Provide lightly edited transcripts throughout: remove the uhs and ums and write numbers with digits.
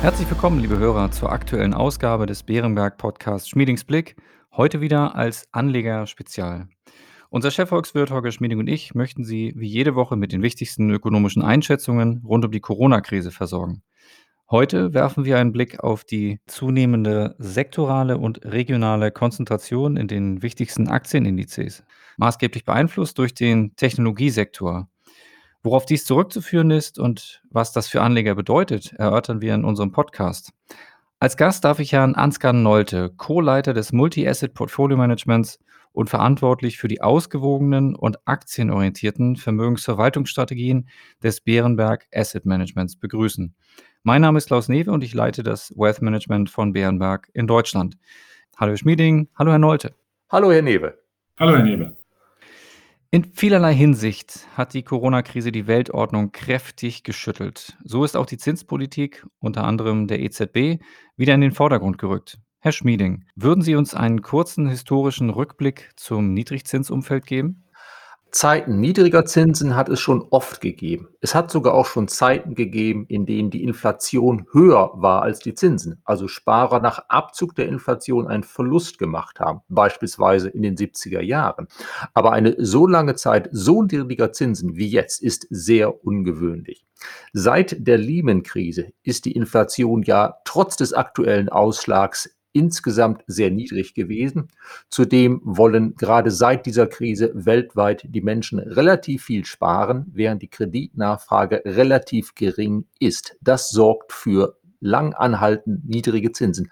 Herzlich willkommen, liebe Hörer, zur aktuellen Ausgabe des Berenberg-Podcasts Schmiedings Blick, heute wieder als Anleger-Spezial. Unser Chefvolkswirt Holger Schmieding und ich möchten Sie wie jede Woche mit den wichtigsten ökonomischen Einschätzungen rund um die Corona-Krise versorgen. Heute werfen wir einen Blick auf die zunehmende sektorale und regionale Konzentration in den wichtigsten Aktienindizes, maßgeblich beeinflusst durch den Technologiesektor. Worauf dies zurückzuführen ist und was das für Anleger bedeutet, erörtern wir in unserem Podcast. Als Gast darf ich Herrn Ansgar Nolte, Co-Leiter des Multi-Asset Portfolio Managements und verantwortlich für die ausgewogenen und aktienorientierten Vermögensverwaltungsstrategien des Berenberg Asset Managements, begrüßen. Mein Name ist Klaus Naeve und ich leite das Wealth Management von Berenberg in Deutschland. Hallo Herr Schmieding, hallo Herr Nolte. Hallo Herr Naeve. Hallo Herr Naeve. In vielerlei Hinsicht hat die Corona-Krise die Weltordnung kräftig geschüttelt. So ist auch die Zinspolitik, unter anderem der EZB, wieder in den Vordergrund gerückt. Herr Schmieding, würden Sie uns einen kurzen historischen Rückblick zum Niedrigzinsumfeld geben? Zeiten niedriger Zinsen hat es schon oft gegeben. Es hat sogar auch schon Zeiten gegeben, in denen die Inflation höher war als die Zinsen. Also Sparer nach Abzug der Inflation einen Verlust gemacht haben, beispielsweise in den 70er Jahren. Aber eine so lange Zeit so niedriger Zinsen wie jetzt ist sehr ungewöhnlich. Seit der Lehman-Krise ist die Inflation ja trotz des aktuellen Ausschlags insgesamt sehr niedrig gewesen. Zudem wollen gerade seit dieser Krise weltweit die Menschen relativ viel sparen, während die Kreditnachfrage relativ gering ist. Das sorgt für lang anhaltend niedrige Zinsen.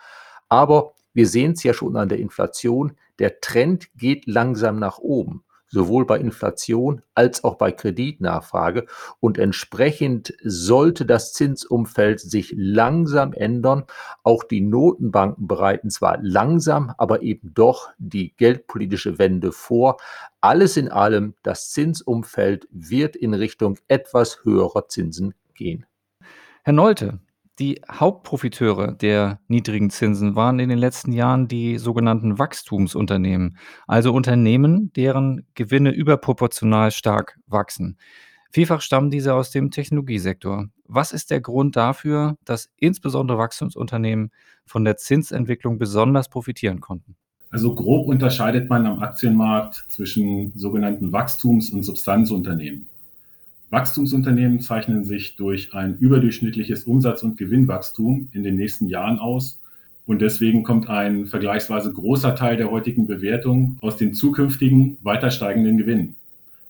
Aber wir sehen es ja schon an der Inflation. Der Trend geht langsam nach oben, sowohl bei Inflation als auch bei Kreditnachfrage. Und entsprechend sollte das Zinsumfeld sich langsam ändern. Auch die Notenbanken bereiten zwar langsam, aber eben doch die geldpolitische Wende vor. Alles in allem, das Zinsumfeld wird in Richtung etwas höherer Zinsen gehen. Herr Nolte, die Hauptprofiteure der niedrigen Zinsen waren in den letzten Jahren die sogenannten Wachstumsunternehmen, also Unternehmen, deren Gewinne überproportional stark wachsen. Vielfach stammen diese aus dem Technologiesektor. Was ist der Grund dafür, dass insbesondere Wachstumsunternehmen von der Zinsentwicklung besonders profitieren konnten? Also grob unterscheidet man am Aktienmarkt zwischen sogenannten Wachstums- und Substanzunternehmen. Wachstumsunternehmen zeichnen sich durch ein überdurchschnittliches Umsatz- und Gewinnwachstum in den nächsten Jahren aus und deswegen kommt ein vergleichsweise großer Teil der heutigen Bewertung aus den zukünftigen, weiter steigenden Gewinnen.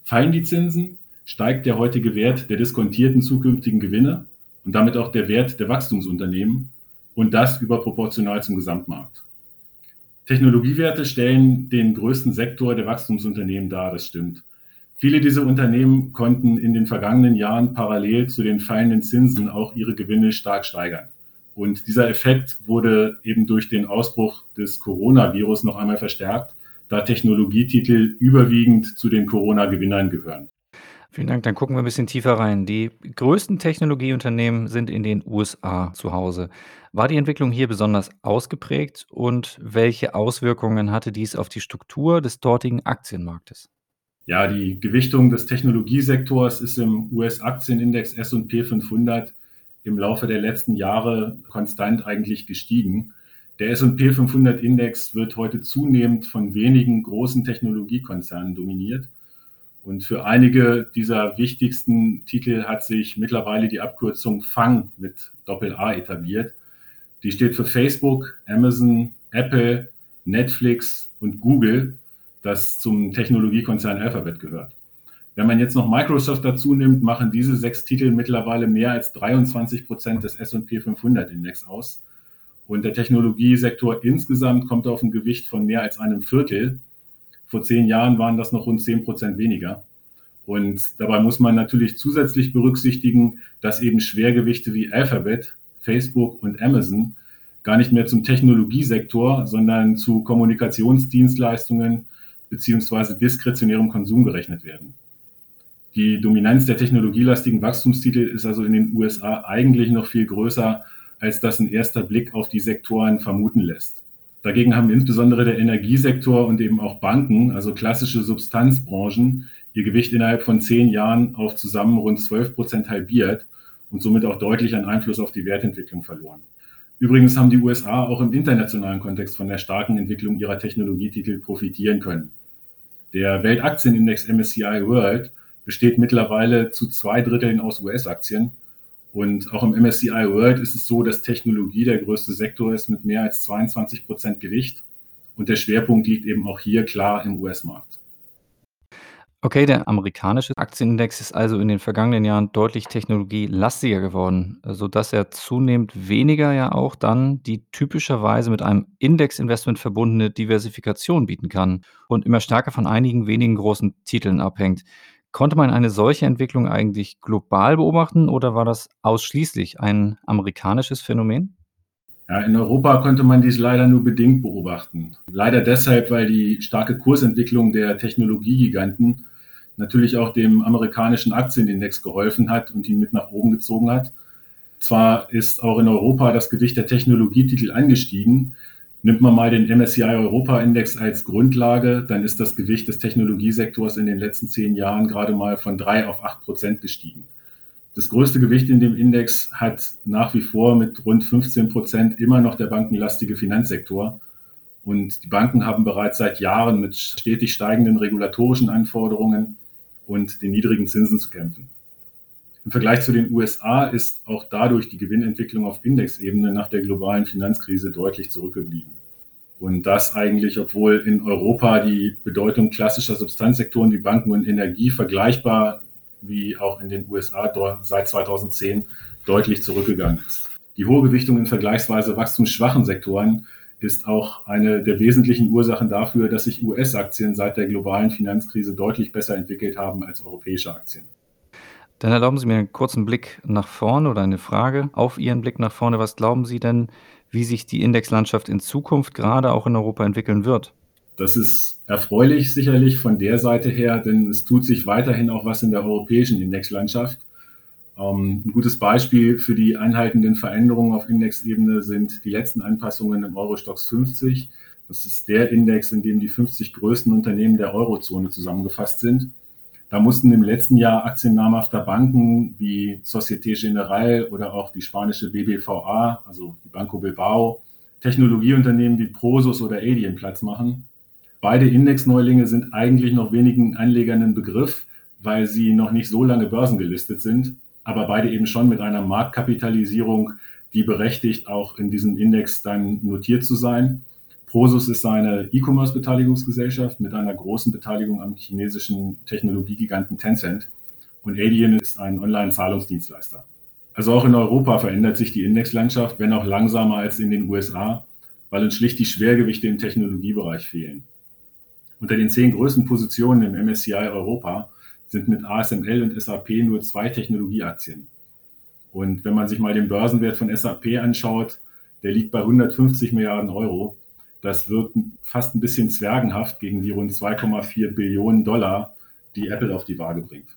Fallen die Zinsen, steigt der heutige Wert der diskontierten zukünftigen Gewinne und damit auch der Wert der Wachstumsunternehmen und das überproportional zum Gesamtmarkt. Technologiewerte stellen den größten Sektor der Wachstumsunternehmen dar, das stimmt. Viele dieser Unternehmen konnten in den vergangenen Jahren parallel zu den fallenden Zinsen auch ihre Gewinne stark steigern. Und dieser Effekt wurde eben durch den Ausbruch des Coronavirus noch einmal verstärkt, da Technologietitel überwiegend zu den Corona-Gewinnern gehören. Vielen Dank, dann gucken wir ein bisschen tiefer rein. Die größten Technologieunternehmen sind in den USA zu Hause. War die Entwicklung hier besonders ausgeprägt und welche Auswirkungen hatte dies auf die Struktur des dortigen Aktienmarktes? Ja, die Gewichtung des Technologiesektors ist im US-Aktienindex S&P 500 im Laufe der letzten Jahre konstant eigentlich gestiegen. Der S&P 500-Index wird heute zunehmend von wenigen großen Technologiekonzernen dominiert. Und für einige dieser wichtigsten Titel hat sich mittlerweile die Abkürzung FAANG mit Doppel-A etabliert. Die steht für Facebook, Amazon, Apple, Netflix und Google, das zum Technologiekonzern Alphabet gehört. Wenn man jetzt noch Microsoft dazu nimmt, machen diese 6 Titel mittlerweile mehr als 23% des S&P 500-Index aus. Und der Technologiesektor insgesamt kommt auf ein Gewicht von mehr als einem Viertel. Vor 10 Jahren waren das noch rund 10% weniger. Und dabei muss man natürlich zusätzlich berücksichtigen, dass eben Schwergewichte wie Alphabet, Facebook und Amazon gar nicht mehr zum Technologiesektor, sondern zu Kommunikationsdienstleistungen beziehungsweise diskretionärem Konsum gerechnet werden. Die Dominanz der technologielastigen Wachstumstitel ist also in den USA eigentlich noch viel größer, als das ein erster Blick auf die Sektoren vermuten lässt. Dagegen haben insbesondere der Energiesektor und eben auch Banken, also klassische Substanzbranchen, ihr Gewicht innerhalb von 10 Jahren auf zusammen rund 12% halbiert und somit auch deutlich an Einfluss auf die Wertentwicklung verloren. Übrigens haben die USA auch im internationalen Kontext von der starken Entwicklung ihrer Technologietitel profitieren können. Der Weltaktienindex MSCI World besteht mittlerweile zu 2/3 aus US-Aktien. Und auch im MSCI World ist es so, dass Technologie der größte Sektor ist mit mehr als 22% Gewicht. Und der Schwerpunkt liegt eben auch hier klar im US-Markt. Okay, der amerikanische Aktienindex ist also in den vergangenen Jahren deutlich technologielastiger geworden, sodass er zunehmend weniger ja auch dann die typischerweise mit einem Indexinvestment verbundene Diversifikation bieten kann und immer stärker von einigen wenigen großen Titeln abhängt. Konnte man eine solche Entwicklung eigentlich global beobachten oder war das ausschließlich ein amerikanisches Phänomen? Ja, in Europa konnte man dies leider nur bedingt beobachten. Leider deshalb, weil die starke Kursentwicklung der Technologiegiganten natürlich auch dem amerikanischen Aktienindex geholfen hat und ihn mit nach oben gezogen hat. Zwar ist auch in Europa das Gewicht der Technologietitel angestiegen. Nimmt man mal den MSCI Europa Index als Grundlage, dann ist das Gewicht des Technologiesektors in den letzten 10 Jahren gerade mal von 3% auf 8% gestiegen. Das größte Gewicht in dem Index hat nach wie vor mit rund 15% immer noch der bankenlastige Finanzsektor. Und die Banken haben bereits seit Jahren mit stetig steigenden regulatorischen Anforderungen und den niedrigen Zinsen zu kämpfen. Im Vergleich zu den USA ist auch dadurch die Gewinnentwicklung auf Indexebene nach der globalen Finanzkrise deutlich zurückgeblieben. Und das eigentlich, obwohl in Europa die Bedeutung klassischer Substanzsektoren wie Banken und Energie vergleichbar wie auch in den USA seit 2010 deutlich zurückgegangen ist. Die hohe Gewichtung in vergleichsweise wachstumsschwachen Sektoren ist auch eine der wesentlichen Ursachen dafür, dass sich US-Aktien seit der globalen Finanzkrise deutlich besser entwickelt haben als europäische Aktien. Dann erlauben Sie mir einen kurzen Blick nach vorne oder eine Frage auf Ihren Blick nach vorne. Was glauben Sie denn, wie sich die Indexlandschaft in Zukunft gerade auch in Europa entwickeln wird? Das ist erfreulich sicherlich von der Seite her, denn es tut sich weiterhin auch was in der europäischen Indexlandschaft. Ein gutes Beispiel für die anhaltenden Veränderungen auf Indexebene sind die letzten Anpassungen im Eurostoxx 50. Das ist der Index, in dem die 50 größten Unternehmen der Eurozone zusammengefasst sind. Da mussten im letzten Jahr Aktien namhafter Banken wie Societe Generale oder auch die spanische BBVA, also die Banco Bilbao, Technologieunternehmen wie Prosus oder Adyen Platz machen. Beide Indexneulinge sind eigentlich noch wenigen Anlegern ein Begriff, weil sie noch nicht so lange börsengelistet sind, aber beide eben schon mit einer Marktkapitalisierung, die berechtigt, auch in diesem Index dann notiert zu sein. Prosus ist eine E-Commerce-Beteiligungsgesellschaft mit einer großen Beteiligung am chinesischen Technologiegiganten Tencent und Adyen ist ein Online-Zahlungsdienstleister. Also auch in Europa verändert sich die Indexlandschaft, wenn auch langsamer als in den USA, weil uns schlicht die Schwergewichte im Technologiebereich fehlen. Unter den 10 größten Positionen im MSCI Europa sind mit ASML und SAP nur 2 Technologieaktien. Und wenn man sich mal den Börsenwert von SAP anschaut, der liegt bei 150 Milliarden Euro. Das wirkt fast ein bisschen zwergenhaft gegen die rund 2,4 Billionen $, die Apple auf die Waage bringt.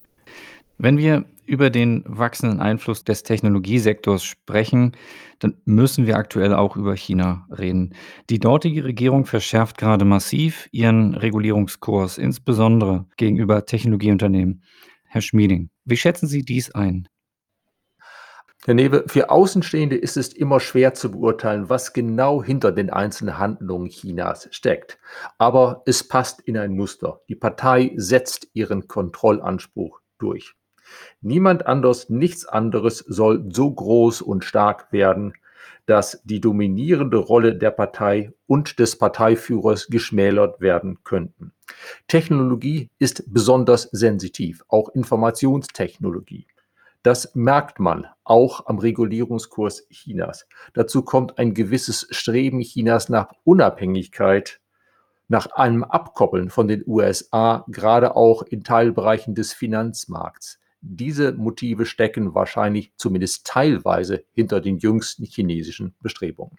Wenn wir über den wachsenden Einfluss des Technologiesektors sprechen, dann müssen wir aktuell auch über China reden. Die dortige Regierung verschärft gerade massiv ihren Regulierungskurs, insbesondere gegenüber Technologieunternehmen. Herr Schmieding, wie schätzen Sie dies ein? Herr Naeve, für Außenstehende ist es immer schwer zu beurteilen, was genau hinter den einzelnen Handlungen Chinas steckt. Aber es passt in ein Muster. Die Partei setzt ihren Kontrollanspruch durch. Niemand anders, nichts anderes soll so groß und stark werden, dass die dominierende Rolle der Partei und des Parteiführers geschmälert werden könnten. Technologie ist besonders sensitiv, auch Informationstechnologie. Das merkt man auch am Regulierungskurs Chinas. Dazu kommt ein gewisses Streben Chinas nach Unabhängigkeit, nach einem Abkoppeln von den USA, gerade auch in Teilbereichen des Finanzmarkts. Diese Motive stecken wahrscheinlich zumindest teilweise hinter den jüngsten chinesischen Bestrebungen.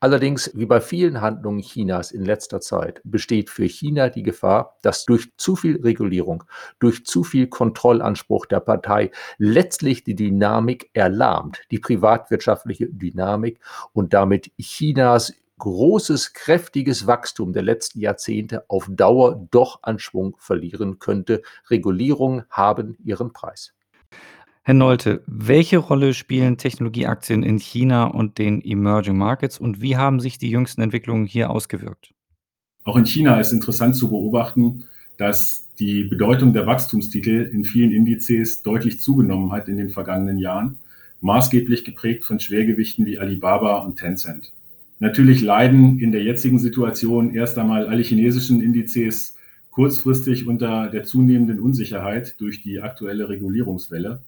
Allerdings, wie bei vielen Handlungen Chinas in letzter Zeit, besteht für China die Gefahr, dass durch zu viel Regulierung, durch zu viel Kontrollanspruch der Partei letztlich die Dynamik erlahmt, die privatwirtschaftliche Dynamik und damit Chinas großes, kräftiges Wachstum der letzten Jahrzehnte auf Dauer doch an Schwung verlieren könnte. Regulierungen haben ihren Preis. Herr Nolte, welche Rolle spielen Technologieaktien in China und den Emerging Markets und wie haben sich die jüngsten Entwicklungen hier ausgewirkt? Auch in China ist interessant zu beobachten, dass die Bedeutung der Wachstumstitel in vielen Indizes deutlich zugenommen hat in den vergangenen Jahren, maßgeblich geprägt von Schwergewichten wie Alibaba und Tencent. Natürlich leiden in der jetzigen Situation erst einmal alle chinesischen Indizes kurzfristig unter der zunehmenden Unsicherheit durch die aktuelle Regulierungswelle.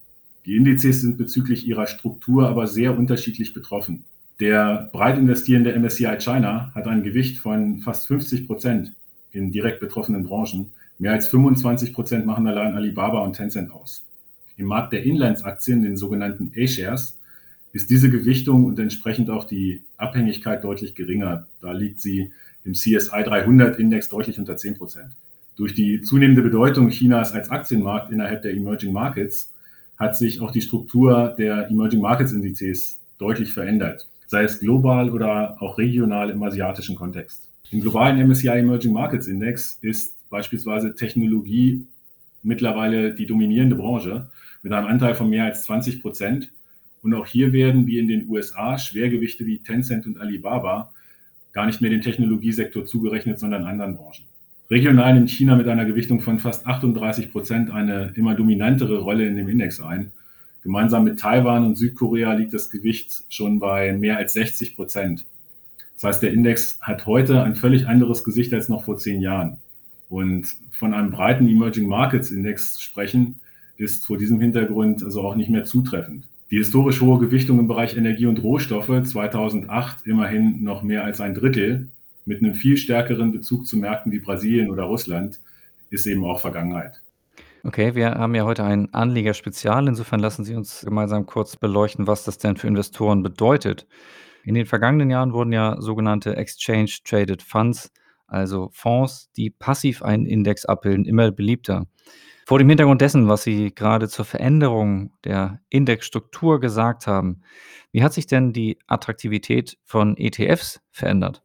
Die Indizes sind bezüglich ihrer Struktur aber sehr unterschiedlich betroffen. Der breit investierende MSCI China hat ein Gewicht von fast 50% in direkt betroffenen Branchen. Mehr als 25% machen allein Alibaba und Tencent aus. Im Markt der Inlandsaktien, den sogenannten A-Shares, ist diese Gewichtung und entsprechend auch die Abhängigkeit deutlich geringer. Da liegt sie im CSI 300 Index deutlich unter 10%. Durch die zunehmende Bedeutung Chinas als Aktienmarkt innerhalb der Emerging Markets hat sich auch die Struktur der Emerging Markets Indizes deutlich verändert, sei es global oder auch regional im asiatischen Kontext. Im globalen MSCI Emerging Markets Index ist beispielsweise Technologie mittlerweile die dominierende Branche mit einem Anteil von mehr als 20%. Und auch hier werden, wie in den USA, Schwergewichte wie Tencent und Alibaba gar nicht mehr dem Technologiesektor zugerechnet, sondern anderen Branchen. Regional nimmt China mit einer Gewichtung von fast 38% eine immer dominantere Rolle in dem Index ein. Gemeinsam mit Taiwan und Südkorea liegt das Gewicht schon bei mehr als 60%. Das heißt, der Index hat heute ein völlig anderes Gesicht als noch vor 10 Jahren. Und von einem breiten Emerging Markets Index sprechen, ist vor diesem Hintergrund also auch nicht mehr zutreffend. Die historisch hohe Gewichtung im Bereich Energie und Rohstoffe, 2008 immerhin noch mehr als ein Drittel, mit einem viel stärkeren Bezug zu Märkten wie Brasilien oder Russland, ist eben auch Vergangenheit. Okay, wir haben ja heute ein Anlegerspezial. Insofern lassen Sie uns gemeinsam kurz beleuchten, was das denn für Investoren bedeutet. In den vergangenen Jahren wurden ja sogenannte Exchange-Traded Funds, also Fonds, die passiv einen Index abbilden, immer beliebter. Vor dem Hintergrund dessen, was Sie gerade zur Veränderung der Indexstruktur gesagt haben, wie hat sich denn die Attraktivität von ETFs verändert?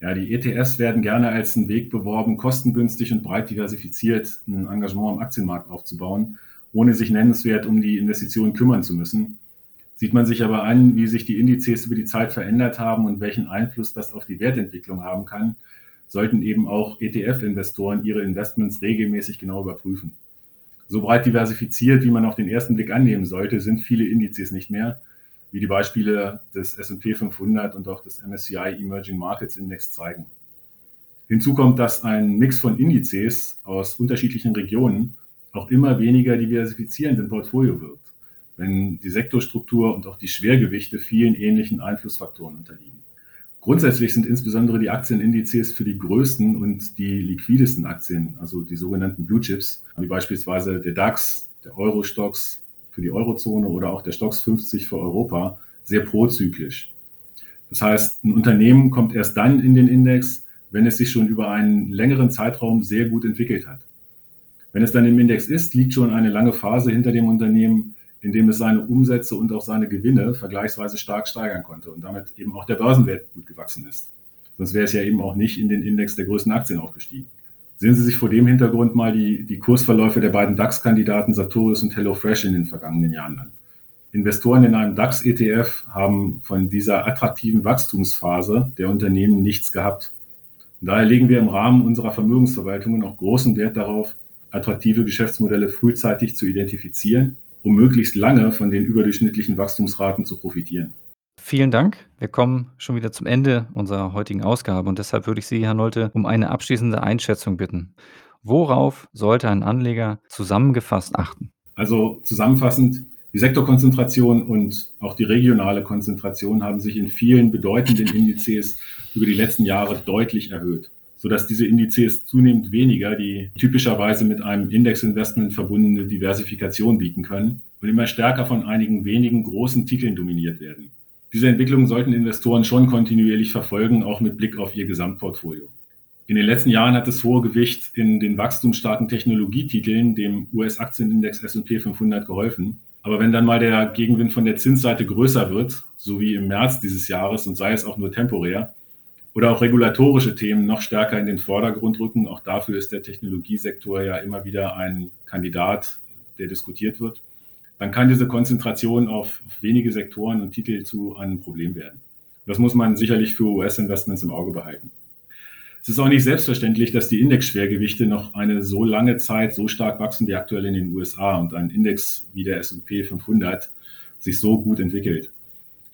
Ja, die ETFs werden gerne als ein Weg beworben, kostengünstig und breit diversifiziert ein Engagement am Aktienmarkt aufzubauen, ohne sich nennenswert um die Investitionen kümmern zu müssen. Sieht man sich aber an, wie sich die Indizes über die Zeit verändert haben und welchen Einfluss das auf die Wertentwicklung haben kann, sollten eben auch ETF-Investoren ihre Investments regelmäßig genau überprüfen. So breit diversifiziert, wie man auf den ersten Blick annehmen sollte, sind viele Indizes nicht mehr, wie die Beispiele des S&P 500 und auch des MSCI Emerging Markets Index zeigen. Hinzu kommt, dass ein Mix von Indizes aus unterschiedlichen Regionen auch immer weniger diversifizierend im Portfolio wirkt, wenn die Sektorstruktur und auch die Schwergewichte vielen ähnlichen Einflussfaktoren unterliegen. Grundsätzlich sind insbesondere die Aktienindizes für die größten und die liquidesten Aktien, also die sogenannten Blue Chips, wie beispielsweise der DAX, der Eurostoxx für die Eurozone oder auch der Stoxx 50 für Europa, sehr prozyklisch. Das heißt, ein Unternehmen kommt erst dann in den Index, wenn es sich schon über einen längeren Zeitraum sehr gut entwickelt hat. Wenn es dann im Index ist, liegt schon eine lange Phase hinter dem Unternehmen, in dem es seine Umsätze und auch seine Gewinne vergleichsweise stark steigern konnte und damit eben auch der Börsenwert gut gewachsen ist. Sonst wäre es ja eben auch nicht in den Index der größten Aktien aufgestiegen. Sehen Sie sich vor dem Hintergrund mal die Kursverläufe der beiden DAX-Kandidaten Sartorius und HelloFresh in den vergangenen Jahren an. Investoren in einem DAX-ETF haben von dieser attraktiven Wachstumsphase der Unternehmen nichts gehabt. Und daher legen wir im Rahmen unserer Vermögensverwaltungen auch großen Wert darauf, attraktive Geschäftsmodelle frühzeitig zu identifizieren, um möglichst lange von den überdurchschnittlichen Wachstumsraten zu profitieren. Vielen Dank. Wir kommen schon wieder zum Ende unserer heutigen Ausgabe und deshalb würde ich Sie, Herr Nolte, um eine abschließende Einschätzung bitten. Worauf sollte ein Anleger zusammengefasst achten? Also zusammenfassend, die Sektorkonzentration und auch die regionale Konzentration haben sich in vielen bedeutenden Indizes über die letzten Jahre deutlich erhöht, sodass diese Indizes zunehmend weniger die typischerweise mit einem Indexinvestment verbundene Diversifikation bieten können und immer stärker von einigen wenigen großen Titeln dominiert werden. Diese Entwicklungen sollten Investoren schon kontinuierlich verfolgen, auch mit Blick auf ihr Gesamtportfolio. In den letzten Jahren hat das hohe Gewicht in den wachstumsstarken Technologietiteln dem US-Aktienindex S&P 500 geholfen. Aber wenn dann mal der Gegenwind von der Zinsseite größer wird, so wie im März dieses Jahres und sei es auch nur temporär, oder auch regulatorische Themen noch stärker in den Vordergrund rücken. Auch dafür ist der Technologiesektor ja immer wieder ein Kandidat, der diskutiert wird. dann kann diese Konzentration auf wenige Sektoren und Titel zu einem Problem werden. Das muss man sicherlich für US-Investments im Auge behalten. Es ist auch nicht selbstverständlich, dass die Indexschwergewichte noch eine so lange Zeit so stark wachsen wie aktuell in den USA und ein Index wie der S&P 500 sich so gut entwickelt.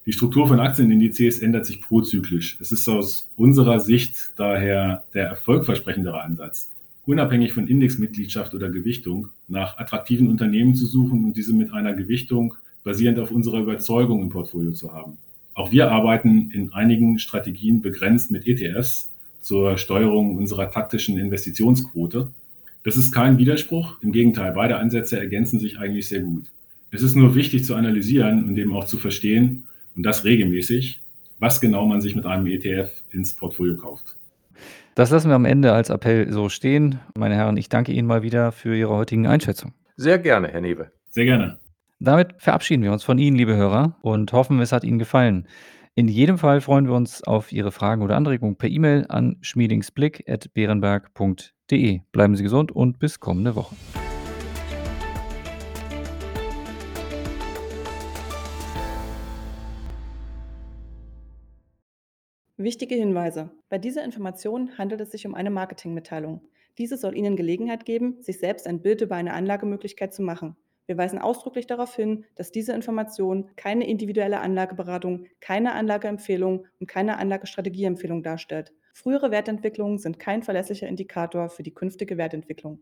Die Struktur von Aktienindizes ändert sich prozyklisch. Es ist aus unserer Sicht daher der erfolgversprechendere Ansatz, unabhängig von Indexmitgliedschaft oder Gewichtung nach attraktiven Unternehmen zu suchen und diese mit einer Gewichtung basierend auf unserer Überzeugung im Portfolio zu haben. Auch wir arbeiten in einigen Strategien begrenzt mit ETFs, zur Steuerung unserer taktischen Investitionsquote. Das ist kein Widerspruch, im Gegenteil, beide Ansätze ergänzen sich eigentlich sehr gut. Es ist nur wichtig zu analysieren und eben auch zu verstehen, und das regelmäßig, was genau man sich mit einem ETF ins Portfolio kauft. Das lassen wir am Ende als Appell so stehen. Meine Herren, ich danke Ihnen mal wieder für Ihre heutigen Einschätzungen. Sehr gerne, Herr Naeve. Sehr gerne. Damit verabschieden wir uns von Ihnen, liebe Hörer, und hoffen, es hat Ihnen gefallen. In jedem Fall freuen wir uns auf Ihre Fragen oder Anregungen per E-Mail an schmiedingsblick@berenberg.de. Bleiben Sie gesund und bis kommende Woche. Wichtige Hinweise. Bei dieser Information handelt es sich um eine Marketingmitteilung. Diese soll Ihnen Gelegenheit geben, sich selbst ein Bild über eine Anlagemöglichkeit zu machen. Wir weisen ausdrücklich darauf hin, dass diese Information keine individuelle Anlageberatung, keine Anlageempfehlung und keine Anlagestrategieempfehlung darstellt. Frühere Wertentwicklungen sind kein verlässlicher Indikator für die künftige Wertentwicklung.